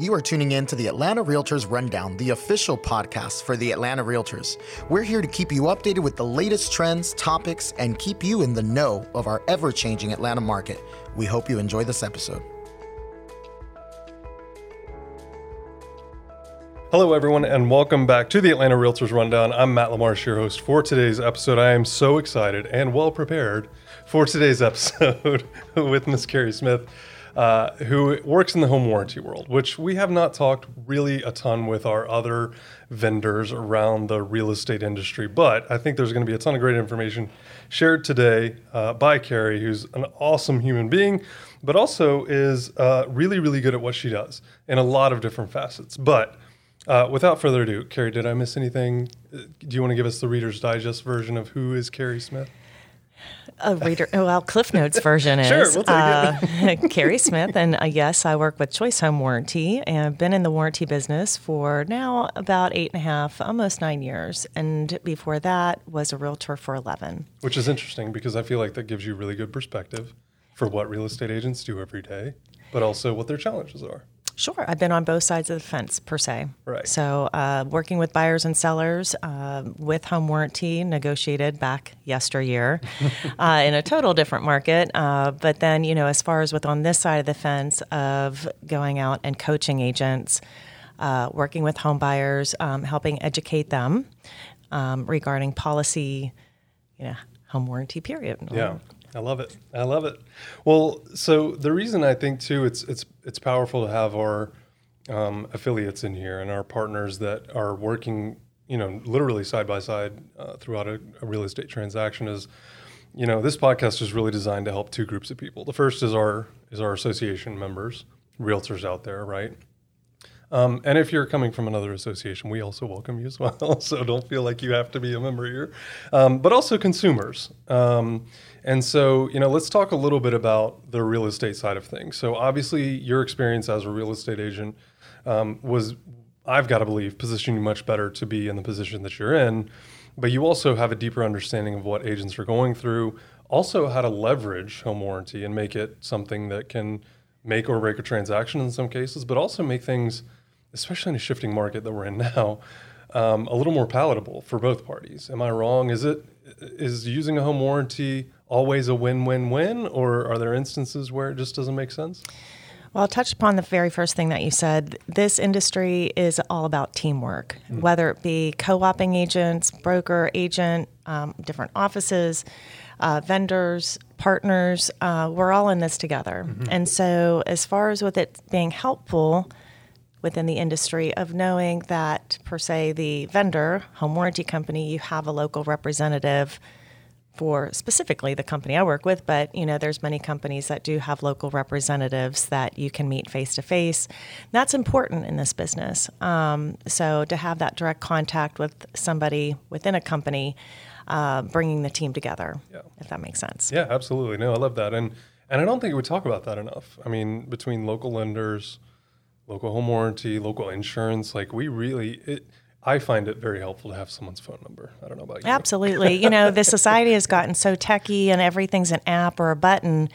You are tuning in to the Atlanta Realtors Rundown, the official podcast for the Atlanta Realtors. We're here to keep you updated with the latest trends, topics, and keep you in the know of our ever-changing Atlanta market. We hope you enjoy this episode. Hello, everyone, and welcome back to the Atlanta Realtors Rundown. I'm Matt LaMarsh, your host for today's episode. I am so excited and well-prepared for today's episode with Ms. Keri Smith, who works in the home warranty world, which we have not talked really a ton with our other vendors around the real estate industry. But I think there's going to be a ton of great information shared today by Keri, who's an awesome human being, but also is really, really good at what she does in a lot of different facets. But without further ado, Keri, did I miss anything? Do you want to give us the Reader's Digest version of who is Keri Smith? Cliff Notes version is sure, we'll take it. Keri Smith, and yes, I work with Choice Home Warranty, and I've been in the warranty business for now about 8.5, almost 9 years, and before that was a realtor for 11. Which is interesting because I feel like that gives you really good perspective for what real estate agents do every day, but also what their challenges are. Sure. I've been on both sides of the fence, per se. Right. So working with buyers and sellers with home warranty, negotiated back yesteryear in a total different market. But then, you know, as far as with on this side of the fence of going out and coaching agents, working with home buyers, helping educate them regarding policy, you know, home warranty period. Yeah. I love it. I love it. Well, so the reason I think too, it's powerful to have our affiliates in here and our partners that are working, you know, literally side by side throughout a real estate transaction is, you know, this podcast is really designed to help two groups of people. The first is our association members, realtors out there, right? And if you're coming from another association, we also welcome you as well. So don't feel like you have to be a member here, but also consumers. And so, you know, let's talk a little bit about the real estate side of things. So obviously your experience as a real estate agent was, I've got to believe, positioned you much better to be in the position that you're in, but you also have a deeper understanding of what agents are going through, also how to leverage home warranty and make it something that can make or break a transaction in some cases, but also make things, especially in a shifting market that we're in now, a little more palatable for both parties. Am I wrong? Is using a home warranty always a win-win-win, or are there instances where it just doesn't make sense? Well, I'll touch upon the very first thing that you said. This industry is all about teamwork, whether it be co-oping agents, broker, agent, different offices, vendors, partners. We're all in this together. Mm-hmm. And so as far as with it being helpful within the industry of knowing that, per se, the vendor, home warranty company, you have a local representative for specifically the company I work with, but you know, there's many companies that do have local representatives that you can meet face to face. That's important in this business. So to have that direct contact with somebody within a company, bringing the team together, if that makes sense. Yeah, absolutely. No, I love that. And I don't think we talk about that enough. I mean, between local lenders, local home warranty, local insurance, like we really, I find it very helpful to have someone's phone number. I don't know about you. Absolutely. You know, the society has gotten so techy and everything's an app or a button,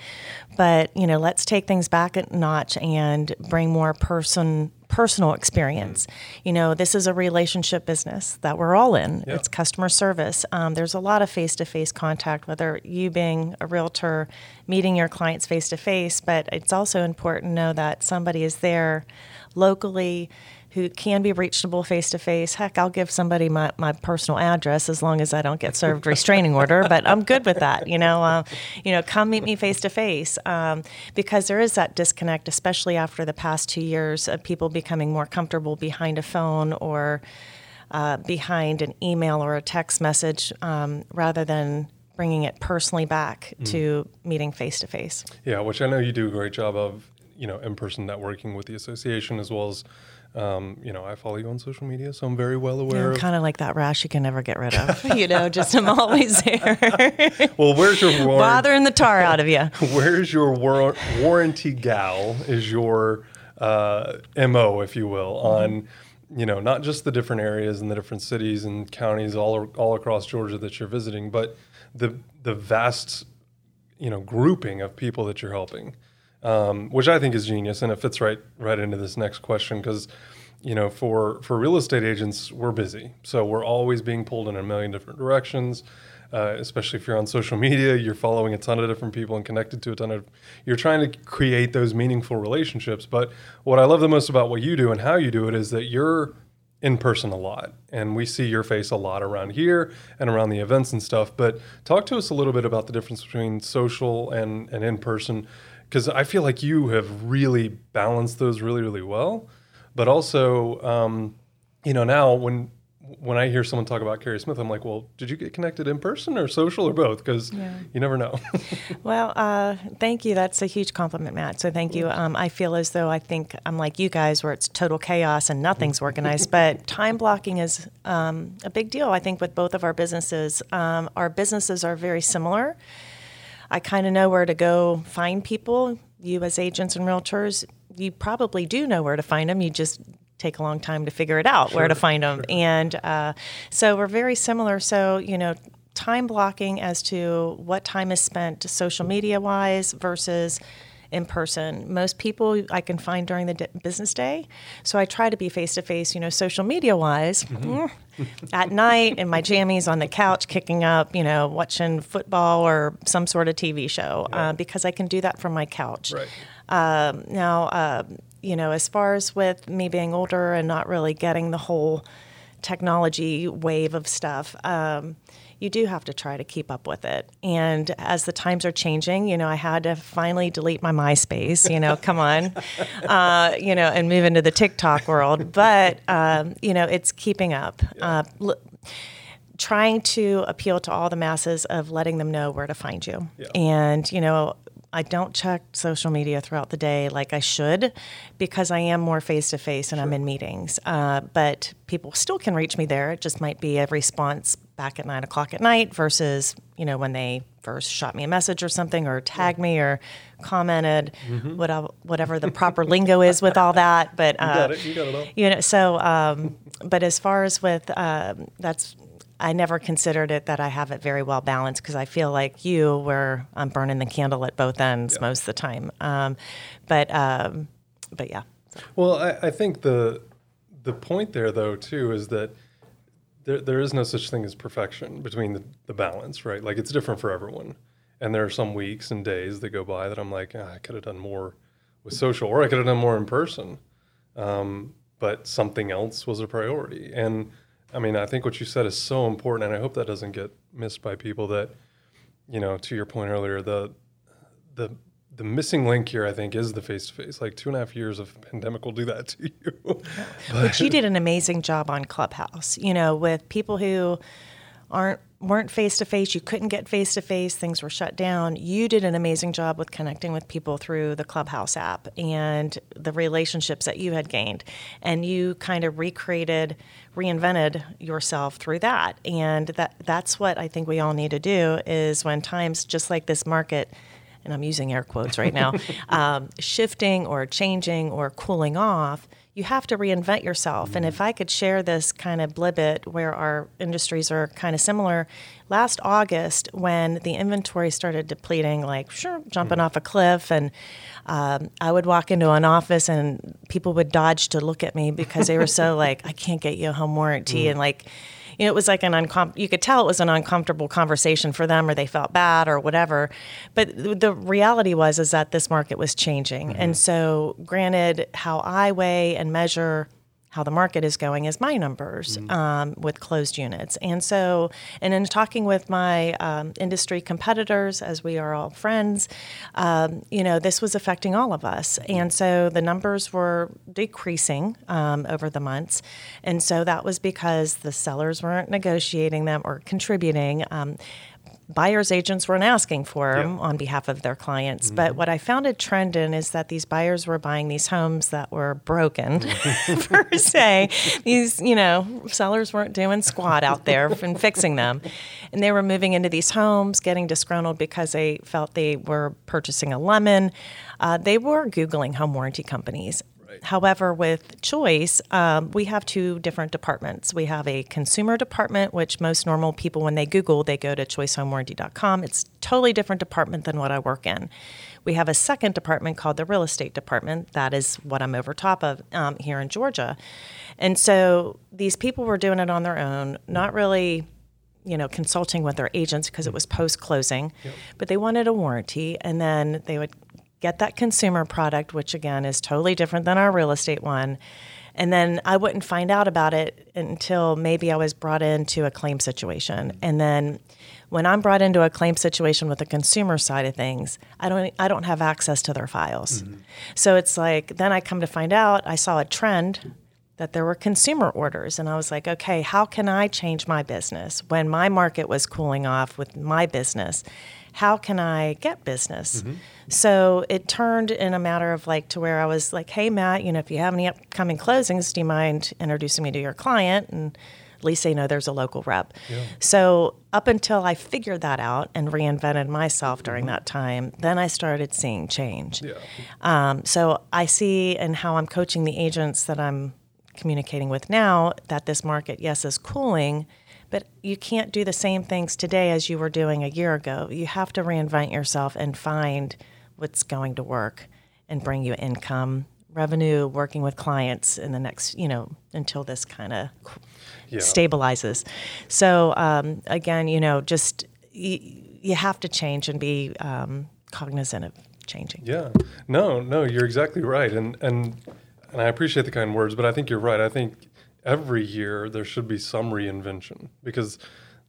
but, you know, let's take things back a notch and bring more personal experience. You know, this is a relationship business that we're all in. Yeah. It's customer service. There's a lot of face-to-face contact, whether you being a realtor, meeting your clients face-to-face, but it's also important to know that somebody is there locally who can be reachable face-to-face. Heck, I'll give somebody my personal address as long as I don't get served restraining order, but I'm good with that. You know, come meet me face-to-face because there is that disconnect, especially after the past 2 years of people becoming more comfortable behind a phone or behind an email or a text message rather than bringing it personally back to meeting face-to-face. Yeah, which I know you do a great job of, you know, in-person networking with the association as well as, you know, I follow you on social media, so I'm very well aware. You're kind of like that rash you can never get rid of. You know, just I'm always there. Well, where's your warranty? Bothering the tar out of you. Where's your warranty gal is your MO, if you will, on, you know, not just the different areas and the different cities and counties all across Georgia that you're visiting, but the vast, you know, grouping of people that you're helping. which I think is genius, and it fits right into this next question, because for real estate agents, we're busy, so we're always being pulled in a million different directions. Especially if you're on social media, you're following a ton of different people and connected to a ton of, you're trying to create those meaningful relationships. But what I love the most about what you do and how you do it is that you're in person a lot, and we see your face a lot around here and around the events and stuff. But talk to us a little bit about the difference between social and in person, because I feel like you have really balanced those really, really well. But also, now when I hear someone talk about Keri Smith, I'm like, well, did you get connected in person or social or both? Because you never know. Well, thank you. That's a huge compliment, Matt. So thank you. I feel as though I'm like you guys, where it's total chaos and nothing's organized. But time blocking is a big deal, I think, with both of our businesses. Our businesses are very similar. I kind of know where to go find people. You as agents and realtors, you probably do know where to find them. You just take a long time to figure it out, where to find them. Sure. And so we're very similar. So, time blocking as to what time is spent social media wise versus in person. Most people I can find during the business day. So I try to be face to face, social media wise, at night in my jammies on the couch, kicking up, watching football or some sort of TV show, because I can do that from my couch. Right. As far as with me being older and not really getting the whole technology wave of stuff, you do have to try to keep up with it. And as the times are changing, I had to finally delete my MySpace, come on, and move into the TikTok world. But, it's keeping up. Trying to appeal to all the masses of letting them know where to find you. Yeah. And, I don't check social media throughout the day like I should, because I am more face-to-face and I'm in meetings. But people still can reach me there. It just might be a response back at 9:00 at night versus, when they first shot me a message or something, or tagged me or commented, whatever the proper lingo is with all that. But, you got it all. But as far as with, I never considered it that I have it very well balanced, because I feel like you where I'm burning the candle at both ends most of the time. But yeah. Well, I think the point there though too is that there is no such thing as perfection between the balance, right? Like, it's different for everyone, and there are some weeks and days that go by that I'm like, I could have done more with social, or I could have done more in person, but something else was a priority. And I think what you said is so important, and I hope that doesn't get missed by people, that, to your point earlier, the missing link here, I think, is the face-to-face. Like, 2.5 years of pandemic will do that to you. But you did an amazing job on Clubhouse, with people who weren't face-to-face, you couldn't get face-to-face, things were shut down. You did an amazing job with connecting with people through the Clubhouse app and the relationships that you had gained. And you kind of reinvented yourself through that. And that's what I think we all need to do, is when times just like this market, and I'm using air quotes right now, shifting or changing or cooling off, you have to reinvent yourself. Mm-hmm. And if I could share this kind of blibbit where our industries are kind of similar, last August when the inventory started depleting, jumping off a cliff, and I would walk into an office and people would dodge to look at me because they were so I can't get you a home warranty. Mm-hmm. And it was you could tell it was an uncomfortable conversation for them, or they felt bad or whatever. But the reality is that this market was changing. Mm-hmm. And so granted, how I weigh and measure how the market is going is my numbers, with closed units. And so, and in talking with my industry competitors, as we are all friends, this was affecting all of us. And so the numbers were decreasing over the months. And so that was because the sellers weren't negotiating them or contributing. Buyers agents weren't asking for them on behalf of their clients. Mm-hmm. But what I found a trend in is that these buyers were buying these homes that were broken, per se. These, sellers weren't doing squat out there and fixing them. And they were moving into these homes, getting disgruntled because they felt they were purchasing a lemon. They were Googling home warranty companies. Right. However, with Choice, we have two different departments. We have a consumer department, which most normal people, when they Google, they go to choicehomewarranty.com. It's a totally different department than what I work in. We have a second department called the real estate department. That is what I'm over top of here in Georgia. And so these people were doing it on their own, not really, you know, consulting with their agents because it was post-closing, but they wanted a warranty. And then they would get that consumer product, which again is totally different than our real estate one. And then I wouldn't find out about it until maybe I was brought into a claim situation. And then when I'm brought into a claim situation with the consumer side of things, I don't have access to their files. Mm-hmm. So it's like, then I come to find out, I saw a trend that there were consumer orders. And I was like, okay, how can I change my business? When my market was cooling off with my business, how can I get business? Mm-hmm. So it turned in a matter of like to where I was like, hey, Matt, you know, if you have any upcoming closings, do you mind introducing me to your client? And at least they know there's a local rep. Yeah. So up until I figured that out and reinvented myself during that time, then I started seeing change. Yeah. So I see in how I'm coaching the agents that I'm communicating with now that this market, yes, is cooling, but you can't do the same things today as you were doing a year ago. You have to reinvent yourself and find what's going to work and bring you income, revenue, working with clients in the next, you know, until this kind of stabilizes. So again, you know, just you have to change and be cognizant of changing. Yeah, no, you're exactly right. And I appreciate the kind words, but I think you're right. I think every year there should be some reinvention because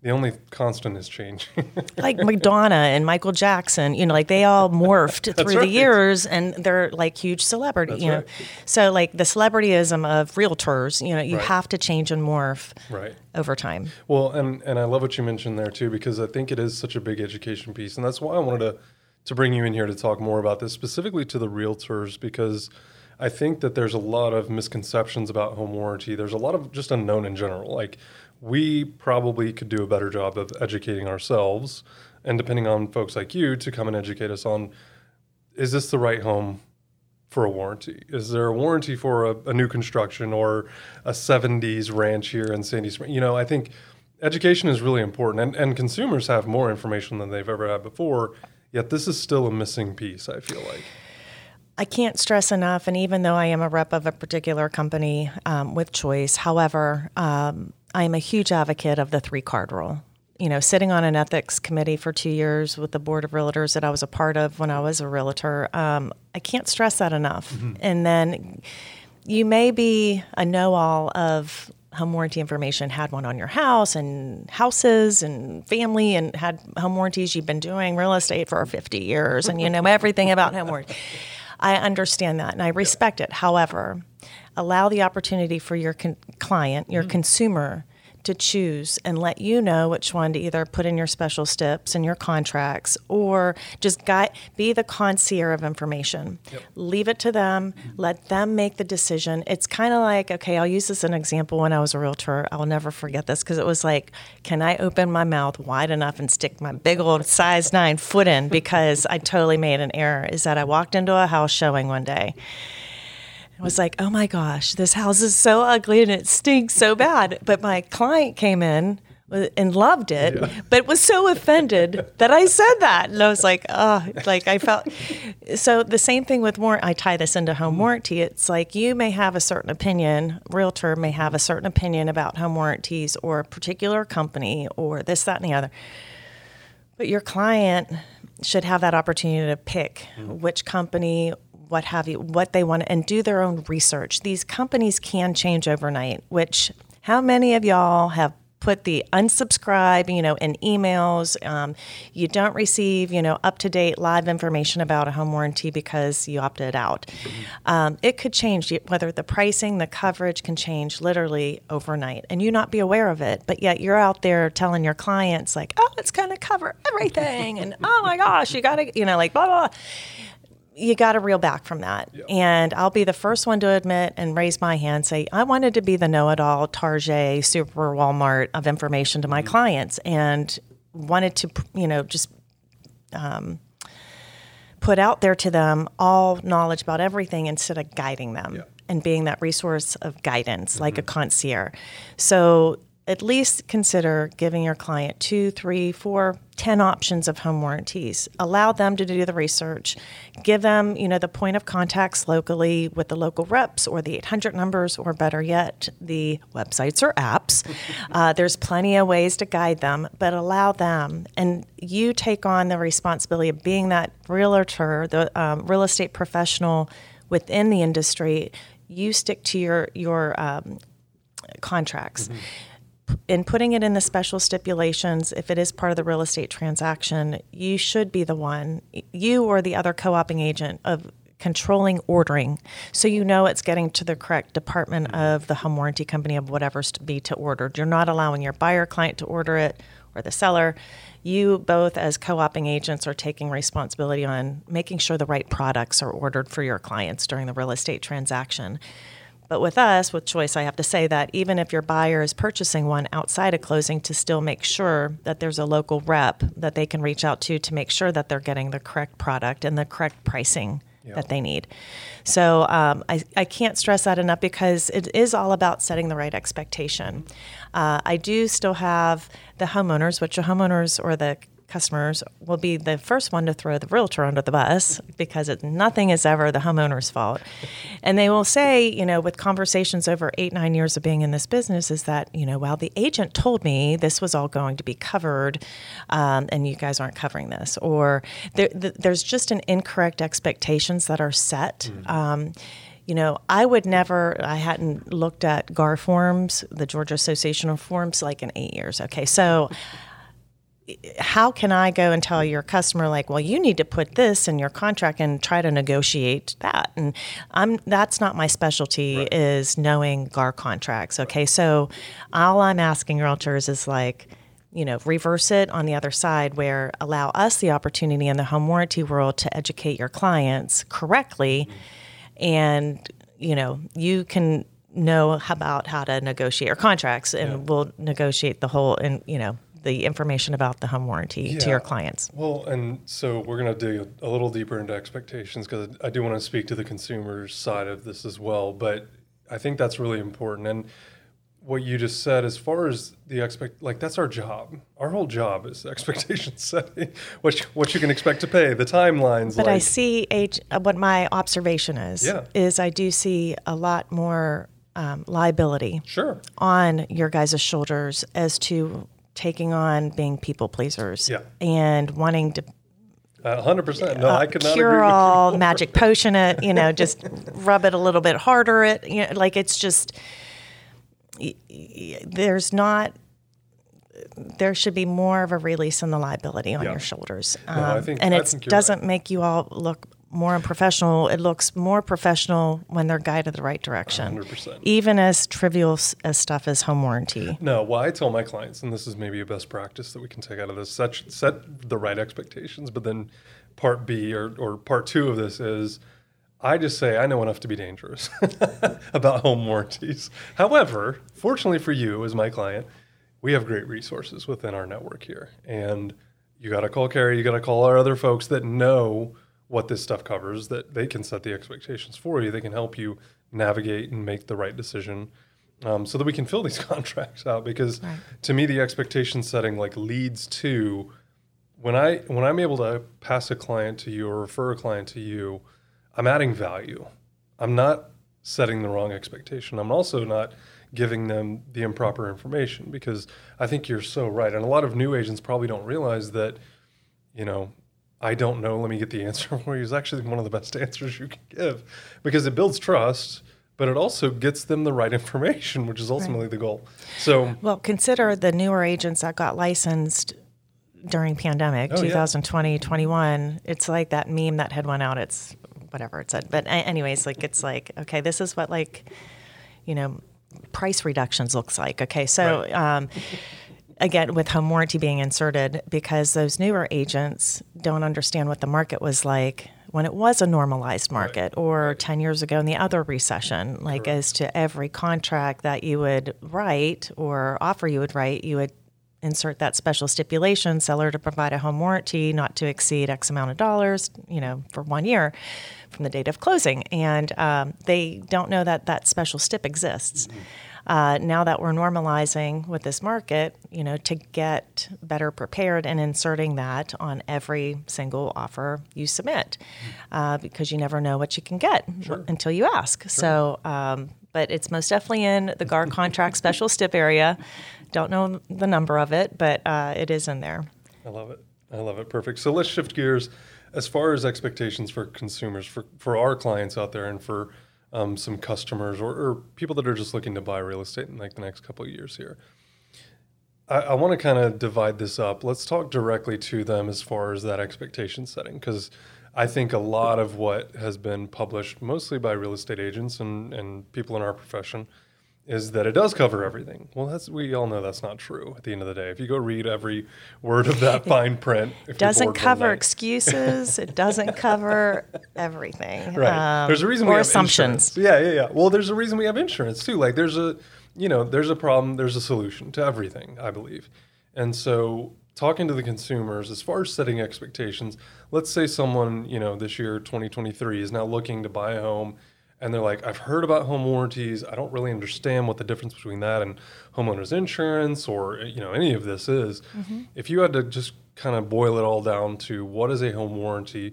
the only constant is change. Like Madonna and Michael Jackson, you know, like they all morphed through the years and they're like huge celebrities, you know. So like the celebrityism of realtors, you know, you have to change and morph over time. Well, and I love what you mentioned there too, because I think it is such a big education piece. And that's why I wanted to bring you in here to talk more about this, specifically to the realtors, because I think that there's a lot of misconceptions about home warranty. There's a lot of just unknown in general. Like we probably could do a better job of educating ourselves and depending on folks like you to come and educate us on, is this the right home for a warranty? Is there a warranty for a new construction or a 70s ranch here in Sandy Springs? You know, I think education is really important and consumers have more information than they've ever had before, yet this is still a missing piece, I feel like. I can't stress enough, and even though I am a rep of a particular company with Choice, however, I am a huge advocate of the 3-card rule. You know, sitting on an ethics committee for 2 years with the board of realtors that I was a part of when I was a realtor, I can't stress that enough. Mm-hmm. And then you may be a know-all of home warranty information, had one on your house and houses and family and had home warranties. You've been doing real estate for 50 years and you know everything about home warranty. I understand that and I respect it. However, allow the opportunity for your client, your consumer, to choose and let you know which one to either put in your special steps and your contracts or just be the concierge of information. Yep. Leave it to them. Let them make the decision. It's kind of like, okay, I'll use this as an example when I was a realtor. I'll never forget this because it was like, can I open my mouth wide enough and stick my big old size 9 foot in? Because I totally made an error, is that I walked into a house showing one day. I was like, oh my gosh, this house is so ugly and it stinks so bad. But my client came in and loved it, but was so offended that I said that. And I was like, oh, like I felt. So the same thing with I tie this into home warranty. It's like you may have a certain opinion, realtor may have a certain opinion about home warranties or a particular company or this, that, and the other. But your client should have that opportunity to pick which company, what have you, what they want, and do their own research. These companies can change overnight, which how many of y'all have put the unsubscribe, you know, in emails? You don't receive, you know, up-to-date live information about a home warranty because you opted out. It could change, whether the pricing, the coverage can change literally overnight and you not be aware of it, but yet you're out there telling your clients like, oh, it's going to cover everything and oh my gosh, you got to, you know, like blah, blah, blah. You got to reel back from that. Yep. And I'll be the first one to admit and raise my hand, say, I wanted to be the know-it-all Target, Super Walmart of information to my clients and wanted to, you know, just put out there to them all knowledge about everything instead of guiding them. Yep. and being that resource of guidance, mm-hmm. like a concierge. So at least consider giving your client 2, 3, 4, 10 options of home warranties. Allow them to do the research. Give them, the point of contacts locally with the local reps or the 800 numbers, or better yet, the websites or apps. There's plenty of ways to guide them, but allow them. And you take on the responsibility of being that realtor, the real estate professional within the industry. You stick to your contracts. Mm-hmm. In putting it in the special stipulations, if it is part of the real estate transaction, you should be the one, you or the other co-oping agent, of controlling ordering, so it's getting to the correct department of the home warranty company of whatever's to be to ordered. You're not allowing your buyer client to order it or the seller. You both as co-oping agents are taking responsibility on making sure the right products are ordered for your clients during the real estate transaction. But with us, with Choice, I have to say that even if your buyer is purchasing one outside of closing, to still make sure that there's a local rep that they can reach out to make sure that they're getting the correct product and the correct pricing that they need. So I can't stress that enough, because it is all about setting the right expectation. I do still have the homeowners, which the homeowners or the customers will be the first one to throw the realtor under the bus, because nothing is ever the homeowner's fault. And they will say, with conversations over 8-9 years of being in this business, is that, well, the agent told me this was all going to be covered, and you guys aren't covering this. Or there's just an incorrect expectations that are set. Mm-hmm. I hadn't looked at GAR forms, the Georgia Association of Forms, like in 8 years. Okay, so how can I go and tell your customer, like, well, you need to put this in your contract and try to negotiate that? And that's not my specialty, right, is knowing GAR contracts. Okay, right. So all I'm asking realtors is, like, reverse it on the other side, where allow us the opportunity in the home warranty world to educate your clients correctly, mm-hmm. and, you can know about how to negotiate your contracts, and we'll negotiate the whole, and, the information about the home warranty to your clients. Well, and so we're going to dig a little deeper into expectations, because I do want to speak to the consumer side of this as well, but I think that's really important. And what you just said, as far as the that's our job. Our whole job is expectation setting, what you can expect to pay, the timelines. But I see what my observation is I do see a lot more liability on your guys' shoulders as to taking on being people pleasers and wanting to 100%. No, I could not cure agree with all you magic potion it, just rub it a little bit harder. It's just, there should be more of a release on the liability on your shoulders. I think it doesn't make you all look more unprofessional. It looks more professional when they're guided the right direction, 100%. Even as trivial as stuff as home warranty. No, I tell my clients, and this is maybe a best practice that we can take out of this, set the right expectations. But then part B or part two of this is, I just say I know enough to be dangerous about home warranties. However, fortunately for you as my client, we have great resources within our network here. And you got to call Keri, you got to call our other folks that know what this stuff covers, that they can set the expectations for you. They can help you navigate and make the right decision so that we can fill these contracts out. Because to me, the expectation setting leads to, when I'm able to pass a client to you or refer a client to you, I'm adding value. I'm not setting the wrong expectation. I'm also not giving them the improper information, because I think you're so right. And a lot of new agents probably don't realize that, I don't know, let me get the answer for you, is actually one of the best answers you can give, because it builds trust, but it also gets them the right information, which is ultimately the goal. So, well, consider the newer agents that got licensed during pandemic, 2020, 21. It's like that meme that had went out. It's whatever it said. But anyways, it's like, okay, this is what price reductions looks like. Okay. So, again, with home warranty being inserted, because those newer agents don't understand what the market was like when it was a normalized market, or 10 years ago in the other recession, as to every contract that you would write or offer you would write, you would insert that special stipulation, seller to provide a home warranty not to exceed X amount of dollars, you know, for 1 year from the date of closing. And they don't know that that special stip exists. Mm-hmm. Now that we're normalizing with this market, you know, to get better prepared and inserting that on every single offer you submit, because you never know what you can get until you ask. Sure. So, but it's most definitely in the GAR contract special stip area. Don't know the number of it, but it is in there. I love it. I love it. Perfect. So let's shift gears as far as expectations for consumers, for our clients out there and for some customers or people that are just looking to buy real estate in like the next couple of years here. I want to kind of divide this up. Let's talk directly to them as far as that expectation setting, because I think a lot of what has been published mostly by real estate agents and people in our profession is that it does cover everything. Well, we all know that's not true at the end of the day. If you go read every word of that fine print, it doesn't cover excuses. It doesn't cover everything. Right. There's a reason we have assumptions. Insurance. Yeah. Well, there's a reason we have insurance too. Like there's a problem, there's a solution to everything, I believe. And so talking to the consumers, as far as setting expectations, let's say someone, you know, this year, 2023, is now looking to buy a home. And they're like, I've heard about home warranties. I don't really understand what the difference between that and homeowner's insurance or, you know, any of this is. Mm-hmm. If you had to just kind of boil it all down to what is a home warranty,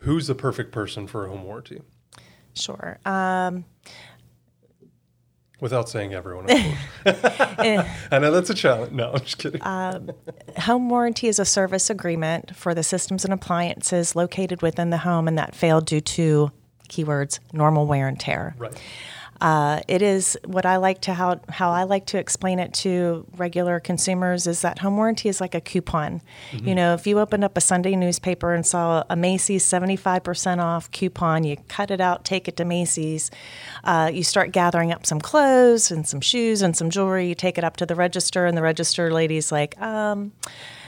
who's the perfect person for a home warranty? Sure. Without saying everyone, of course. I know that's a challenge. No, I'm just kidding. Home warranty is a service agreement for the systems and appliances located within the home and that failed due to keywords, normal wear and tear. Right. It is what I like to, how I like to explain it to regular consumers is that home warranty is like a coupon. Mm-hmm. You know, if you opened up a Sunday newspaper and saw a Macy's 75% off coupon, you cut it out, take it to Macy's, you start gathering up some clothes and some shoes and some jewelry, you take it up to the register and the register lady's like,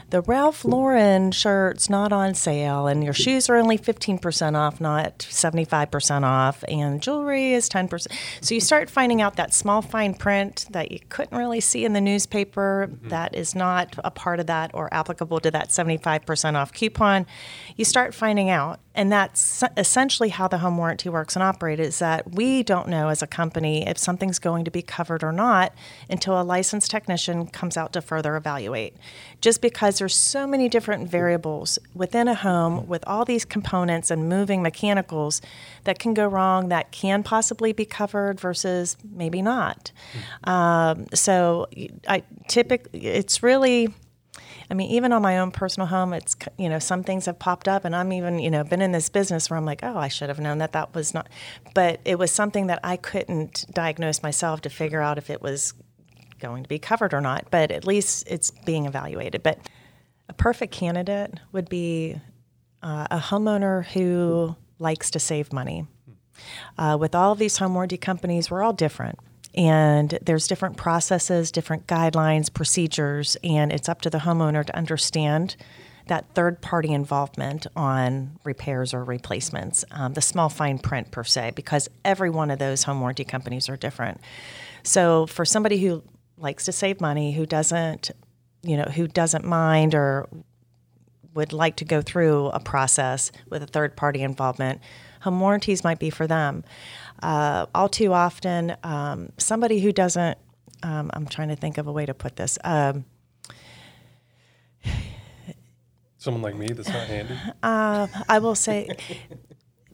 the Ralph Lauren shirt's not on sale, and your shoes are only 15% off, not 75% off, and jewelry is 10%. So you start finding out that small fine print that you couldn't really see in the newspaper, mm-hmm. that is not a part of that or applicable to that 75% off coupon. You start finding out, and that's essentially how the home warranty works and operates, is that we don't know as a company if something's going to be covered or not until a licensed technician comes out to further evaluate. Just because there's so many different variables within a home with all these components and moving mechanicals that can go wrong, that can possibly be covered versus maybe not. So I typically, it's really, I mean, even on my own personal home, it's, you know, some things have popped up and I'm even, you know, been in this business where I'm like, oh, I should have known that that was not, but it was something that I couldn't diagnose myself to figure out if it was going to be covered or not, but at least it's being evaluated. But a perfect candidate would be a homeowner who likes to save money. With all of these home warranty companies, we're all different. And there's different processes, different guidelines, procedures, and it's up to the homeowner to understand that third-party involvement on repairs or replacements, the small fine print per se, because every one of those home warranty companies are different. So for somebody who likes to save money, who doesn't, you know, who doesn't mind or would like to go through a process with a third-party involvement, home warranties might be for them. All too often, somebody who doesn't, I'm trying to think of a way to put this. Someone like me that's not handy? I will say...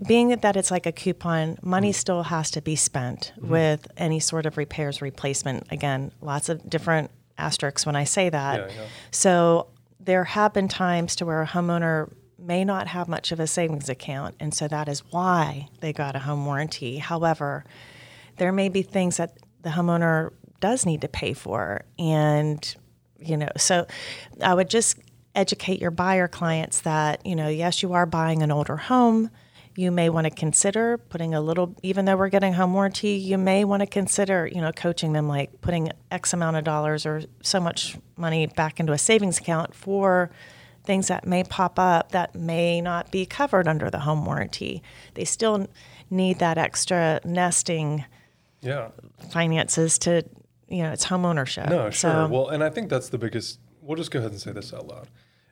Being that it's like a coupon, money still has to be spent mm-hmm. with any sort of repairs, replacement. Again, lots of different asterisks when I say that. Yeah. So there have been times to where a homeowner may not have much of a savings account, and so that is why they got a home warranty. However, there may be things that the homeowner does need to pay for, and you know, so I would just educate your buyer clients that, you know, yes, you are buying an older home. You may want to consider putting a little, even though we're getting home warranty, you may want to consider, you know, coaching them like putting X amount of dollars or so much money back into a savings account for things that may pop up that may not be covered under the home warranty. They still need that extra nesting finances to, you know, it's home ownership. No, sure. So, well, and I think that's the biggest we'll just go ahead and say this out loud.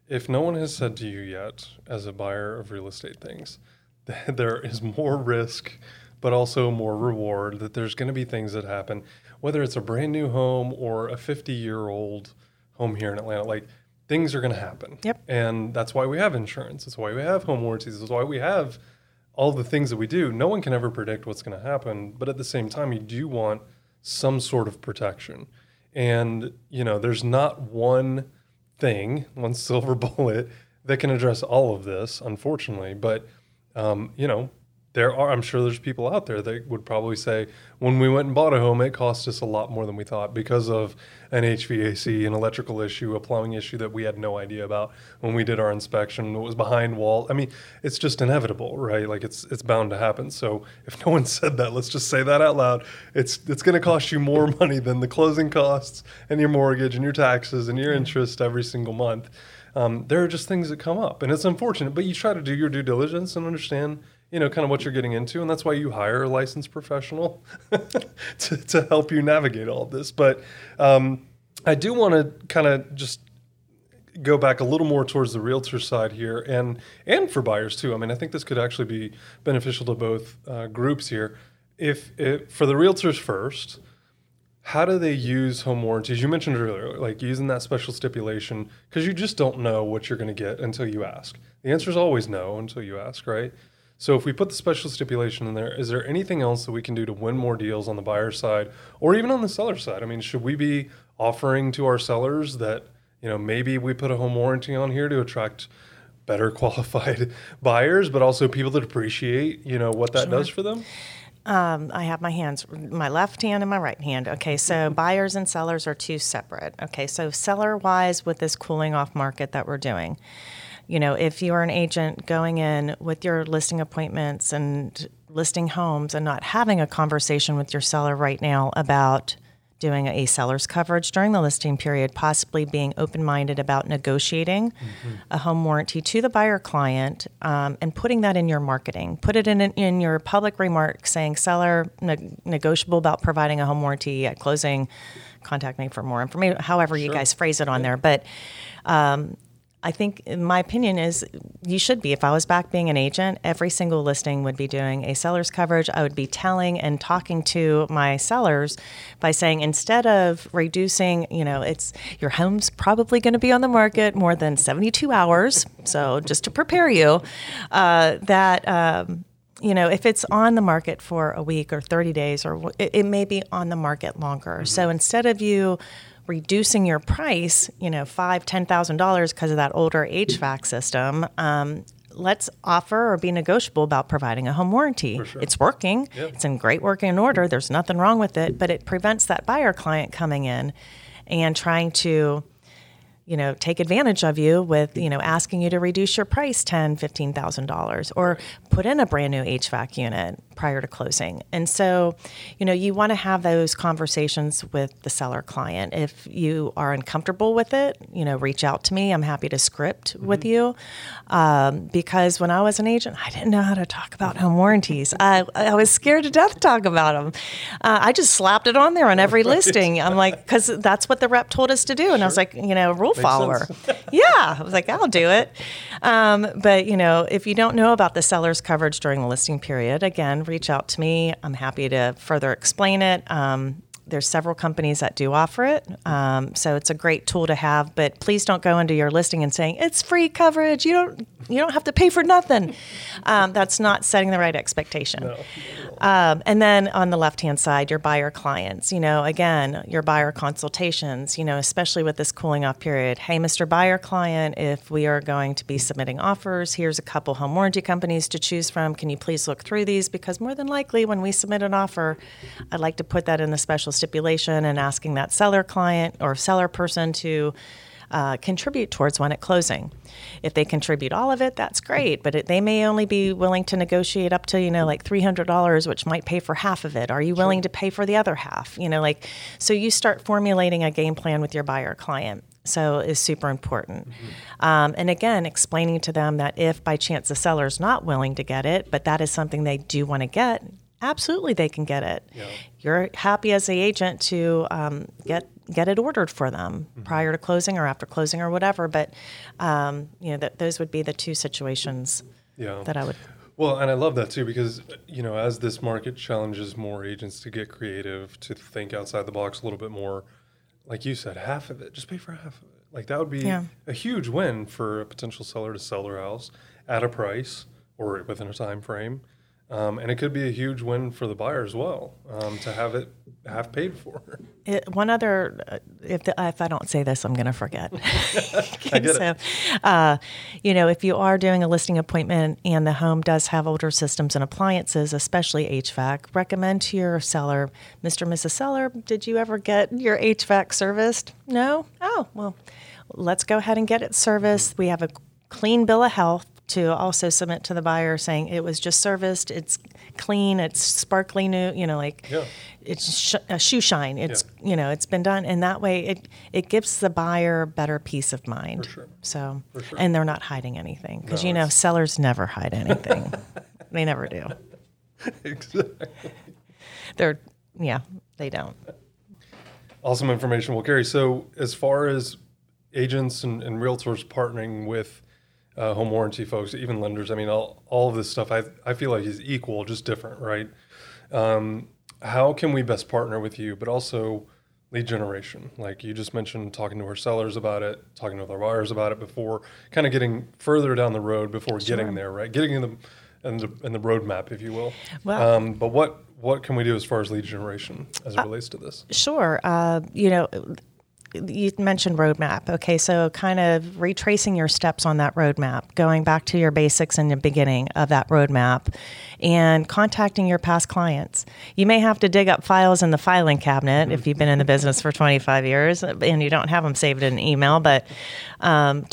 If no one has said to you yet, as a buyer of real estate things, that there is more risk, but also more reward, that there's going to be things that happen, whether it's a brand new home or a 50-year-old home here in Atlanta, like things are going to happen. Yep. And that's why we have insurance. That's why we have home warranties. That's why we have all the things that we do. No one can ever predict what's going to happen. But at the same time, you do want some sort of protection. And, you know, there's not one thing, one silver bullet that can address all of this, unfortunately. But, you know, there are, I'm sure there's people out there that would probably say, when we went and bought a home, it cost us a lot more than we thought because of an HVAC, an electrical issue, a plumbing issue that we had no idea about when we did our inspection, what was behind wall. I mean, it's just inevitable, right? Like it's bound to happen. So if no one said that, let's just say that out loud. It's going to cost you more money than the closing costs and your mortgage and your taxes and your interest every single month. There are just things that come up and it's unfortunate, but you try to do your due diligence and understand, you know, kind of what you're getting into. And that's why you hire a licensed professional to help you navigate all this. But I do want to kind of just go back a little more towards the realtor side here and for buyers too. I mean, I think this could actually be beneficial to both groups here. If for the realtors first, how do they use home warranties? You mentioned earlier, like using that special stipulation, because you just don't know what you're going to get until you ask. The answer is always no until you ask, right? So if we put the special stipulation in there, is there anything else that we can do to win more deals on the buyer side or even on the seller side? I mean, should we be offering to our sellers that, you know, maybe we put a home warranty on here to attract better qualified buyers, but also people that appreciate, you know, what that does for them? I have my hands, my left hand and my right hand. Okay, so buyers and sellers are two separate. Okay, so seller-wise with this cooling off market that we're doing, you know, if you are an agent going in with your listing appointments and listing homes and not having a conversation with your seller right now about doing a seller's coverage during the listing period, possibly being open-minded about negotiating a home warranty to the buyer client and putting that in your marketing. Put it in your public remarks saying, seller, negotiable about providing a home warranty at closing. Contact me for more information, however you guys phrase it on there. But I think my opinion is you should be. If I was back being an agent, every single listing would be doing a seller's coverage. I would be telling and talking to my sellers by saying, instead of reducing, you know, it's your home's probably going to be on the market more than 72 hours. So just to prepare you that, you know, if it's on the market for a week or 30 days or it may be on the market longer. So instead of you reducing your price, you know, $5,000, $10,000 because of that older HVAC system, let's offer or be negotiable about providing a home warranty. For sure. It's working. Yep. It's in great working order. There's nothing wrong with it, but it prevents that buyer client coming in and trying to, you know, take advantage of you with, you know, asking you to reduce your price $10,000, $15,000 or put in a brand new HVAC unit prior to closing. And so, you know, you want to have those conversations with the seller client. If you are uncomfortable with it, you know, reach out to me. I'm happy to script with you because when I was an agent, I didn't know how to talk about home warranties. I was scared to death to talk about them. I just slapped it on there on every listing. I'm like, because that's what the rep told us to do. And I was like, you know, rule follower. Yeah. I was like, I'll do it. But, you know, if you don't know about the seller's coverage during the listing period, again, reach out to me. I'm happy to further explain it. There's several companies that do offer it. So it's a great tool to have, but please don't go into your listing and saying it's free coverage. You don't have to pay for nothing. That's not setting the right expectation. No. And then on the left-hand side, your buyer clients, you know, again, your buyer consultations, you know, especially with this cooling off period. Hey, Mr. Buyer Client, if we are going to be submitting offers, here's a couple home warranty companies to choose from. Can you please look through these? Because more than likely when we submit an offer, I'd like to put that in the special stipulation and asking that seller client or seller person to contribute towards one at closing. If they contribute all of it, that's great, but they may only be willing to negotiate up to, you know, like $300, which might pay for half of it. Are you willing to pay for the other half? You know, like, so you start formulating a game plan with your buyer client. So is super important. And again, explaining to them that if by chance the seller's not willing to get it, but that is something they do want to get, absolutely they can get it. Yeah. You're happy as the agent to get get it ordered for them prior to closing or after closing or whatever. But, you know, those would be the two situations that I would. Well, and I love that too, because, you know, as this market challenges more agents to get creative, to think outside the box a little bit more, like you said, half of it, just pay for half of it. Like that would be a huge win for a potential seller to sell their house at a price or within a time frame. And it could be a huge win for the buyer as well, to have it half paid for. If I don't say this, I'm going to forget. I get it. You know, if you are doing a listing appointment and the home does have older systems and appliances, especially HVAC, recommend to your seller, Mr. and Mrs. Seller, did you ever get your HVAC serviced? No? Oh, well, let's go ahead and get it serviced. We have a clean bill of health to also submit to the buyer saying it was just serviced, it's clean, it's sparkly new, you know, like it's a shoe shine, it's, you know, it's been done. And that way it gives the buyer better peace of mind. For sure. So, for sure. And they're not hiding anything because, you know, sellers never hide anything. They never do. Exactly. They don't. Awesome information. Well, Keri, so as far as agents and realtors partnering with home warranty folks, even lenders. I mean, all of this stuff, I feel like is equal, just different, right? How can we best partner with you, but also lead generation? Like you just mentioned, talking to our sellers about it, talking to our buyers about it before, kind of getting further down the road before getting there, right? Getting in the roadmap, if you will. Well, but what can we do as far as lead generation as it relates to this? Sure. You know, you mentioned roadmap. Okay, so kind of retracing your steps on that roadmap, going back to your basics in the beginning of that roadmap and contacting your past clients. You may have to dig up files in the filing cabinet if you've been in the business for 25 years and you don't have them saved in an email, but to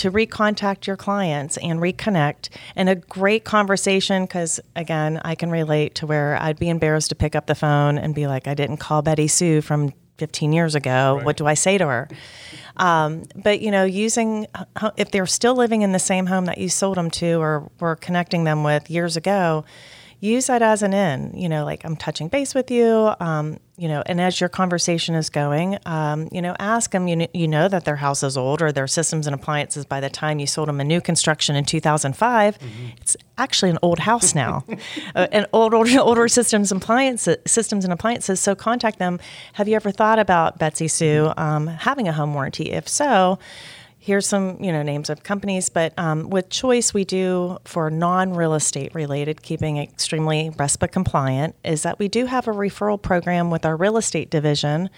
recontact your clients and reconnect. And a great conversation, because again, I can relate to where I'd be embarrassed to pick up the phone and be like, I didn't call Betty Sue from 15 years ago, right. What do I say to her? But, you know, using, if they're still living in the same home that you sold them to or were connecting them with years ago, use that as an in, you know, like I'm touching base with you, you know, and as your conversation is going, you know, ask them, you know that their house is old or their systems and appliances by the time you sold them a new construction in 2005, it's actually an old house now, and older systems and appliances. So contact them. Have you ever thought about Betsy Sue having a home warranty? If so, here's some, you know, names of companies, but with Choice, we do for non-real estate related, keeping extremely RESPA compliant, is that we do have a referral program with our real estate division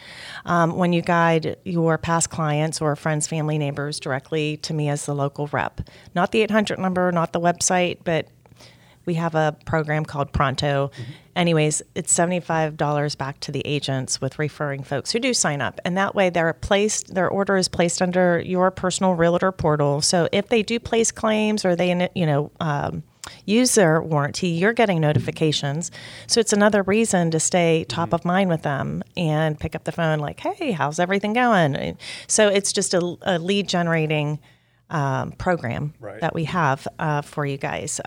when you guide your past clients or friends, family, neighbors directly to me as the local rep. Not the 800 number, not the website, but we have a program called Pronto. Anyways, it's $75 back to the agents with referring folks who do sign up. And that way their order is placed under your personal realtor portal. So if they do place claims or they, you know, use their warranty, you're getting notifications. So it's another reason to stay top of mind with them and pick up the phone like, hey, how's everything going? So it's just a lead generating program that we have for you guys.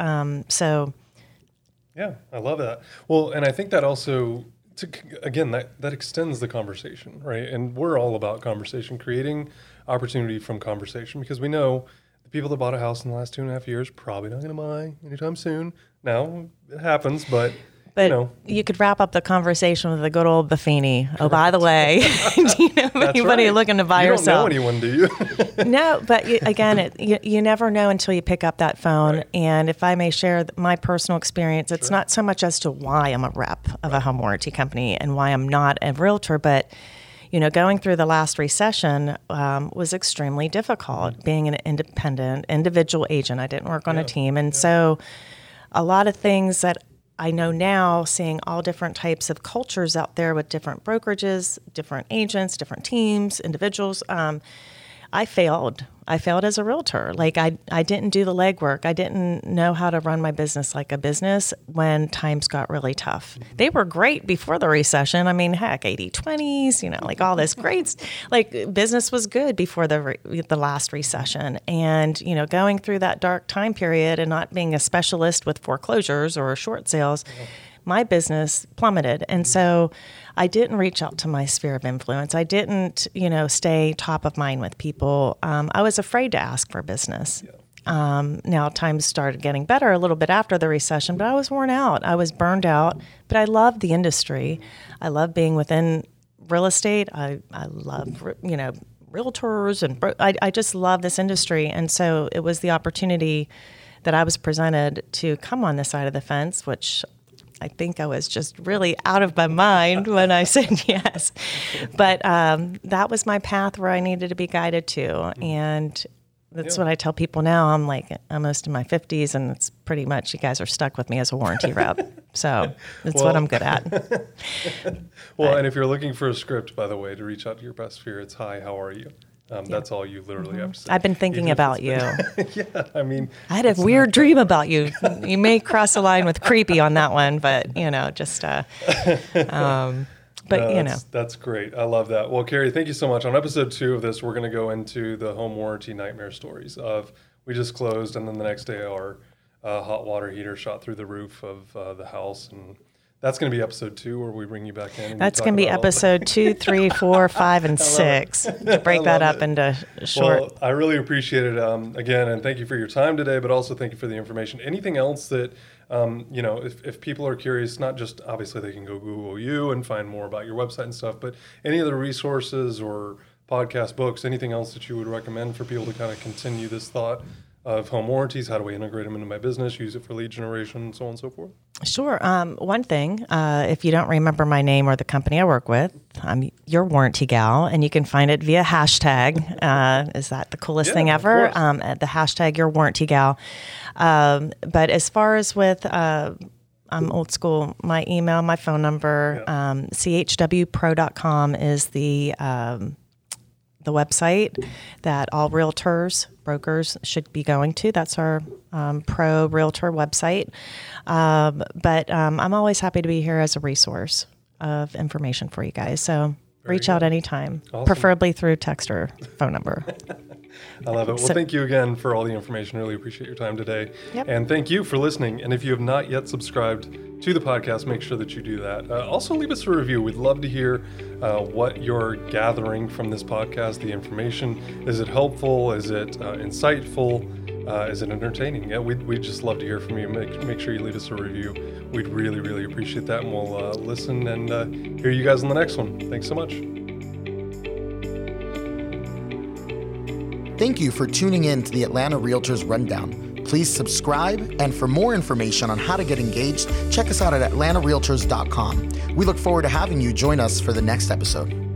Yeah, I love that. Well, and I think that also, that extends the conversation, right? And we're all about conversation, creating opportunity from conversation, because we know the people that bought a house in the last 2.5 years probably not going to buy anytime soon. Now, it happens, but you know, you could wrap up the conversation with a good old Buffini. Correct. Oh, by the way, do you know anybody looking to buy or sell? You don't know anyone, do you? No, but you never know until you pick up that phone. Right. And if I may share my personal experience, it's not so much as to why I'm a rep of a home warranty company and why I'm not a realtor, but you know, going through the last recession was extremely difficult. Being an independent individual agent, I didn't work on a team, and so a lot of things that I know now, seeing all different types of cultures out there with different brokerages, different agents, different teams, individuals, I failed. I failed as a realtor. Like I didn't do the legwork. I didn't know how to run my business like a business when times got really tough. They were great before the recession. I mean, heck, 80/20s, you know, like all this great, like business was good before the last recession. And, you know, going through that dark time period and not being a specialist with foreclosures or short sales my business plummeted. And so I didn't reach out to my sphere of influence. I didn't, stay top of mind with people. I was afraid to ask for business. Yeah. Now times started getting better a little bit after the recession, but I was worn out. I was burned out, but I loved the industry. I loved being within real estate. I love, realtors and I just love this industry. And so it was the opportunity that I was presented to come on this side of the fence, which I think I was just really out of my mind when I said yes. But that was my path where I needed to be guided to. And that's what I tell people now. I'm like almost in my 50s, and it's pretty much you guys are stuck with me as a warranty rep. So that's what I'm good at. And if you're looking for a script, by the way, to reach out to your best sphere, it's hi, how are you? That's all you literally have to say. I've been thinking about you. I had a weird dream about you. You may cross the line with creepy on that one, but That's great. I love that. Well, Keri, thank you so much. On episode 2 of this, we're going to go into the home warranty nightmare stories of we just closed, and then the next day our hot water heater shot through the roof of the house. And that's going to be episode 2 where we bring you back in. That's going to be episode 2, 3, 4, 5, and 6 to break that up into short. Well, I really appreciate it again, and thank you for your time today, but also thank you for the information. Anything else that... if people are curious, not just obviously they can go Google you and find more about your website and stuff, but any other resources or podcast, books, anything else that you would recommend for people to kind of continue this thought of home warranties? How do we integrate them into my business, use it for lead generation, so on and so forth? Sure. One thing, if you don't remember my name or the company I work with, I'm your warranty gal, and you can find it via hashtag. Is that the coolest thing ever? At the hashtag your warranty gal. But as far as with, I'm old school, my email, my phone number, chwpro.com is the website that all realtors, brokers should be going to. That's our pro realtor website. But I'm always happy to be here as a resource of information for you guys. So reach out anytime, preferably through text or phone number. I love it. Well, thank you again for all the information. Really appreciate your time today. Yep. And thank you for listening. And if you have not yet subscribed to the podcast, make sure that you do that. Also, leave us a review. We'd love to hear what you're gathering from this podcast, the information. Is it helpful? Is it insightful? Is it entertaining? Yeah, we'd just love to hear from you. Make sure you leave us a review. We'd really, really appreciate that. And we'll listen and hear you guys on the next one. Thanks so much. Thank you for tuning in to the Atlanta Realtors Rundown. Please subscribe, and for more information on how to get engaged, check us out at atlantarealtors.com. We look forward to having you join us for the next episode.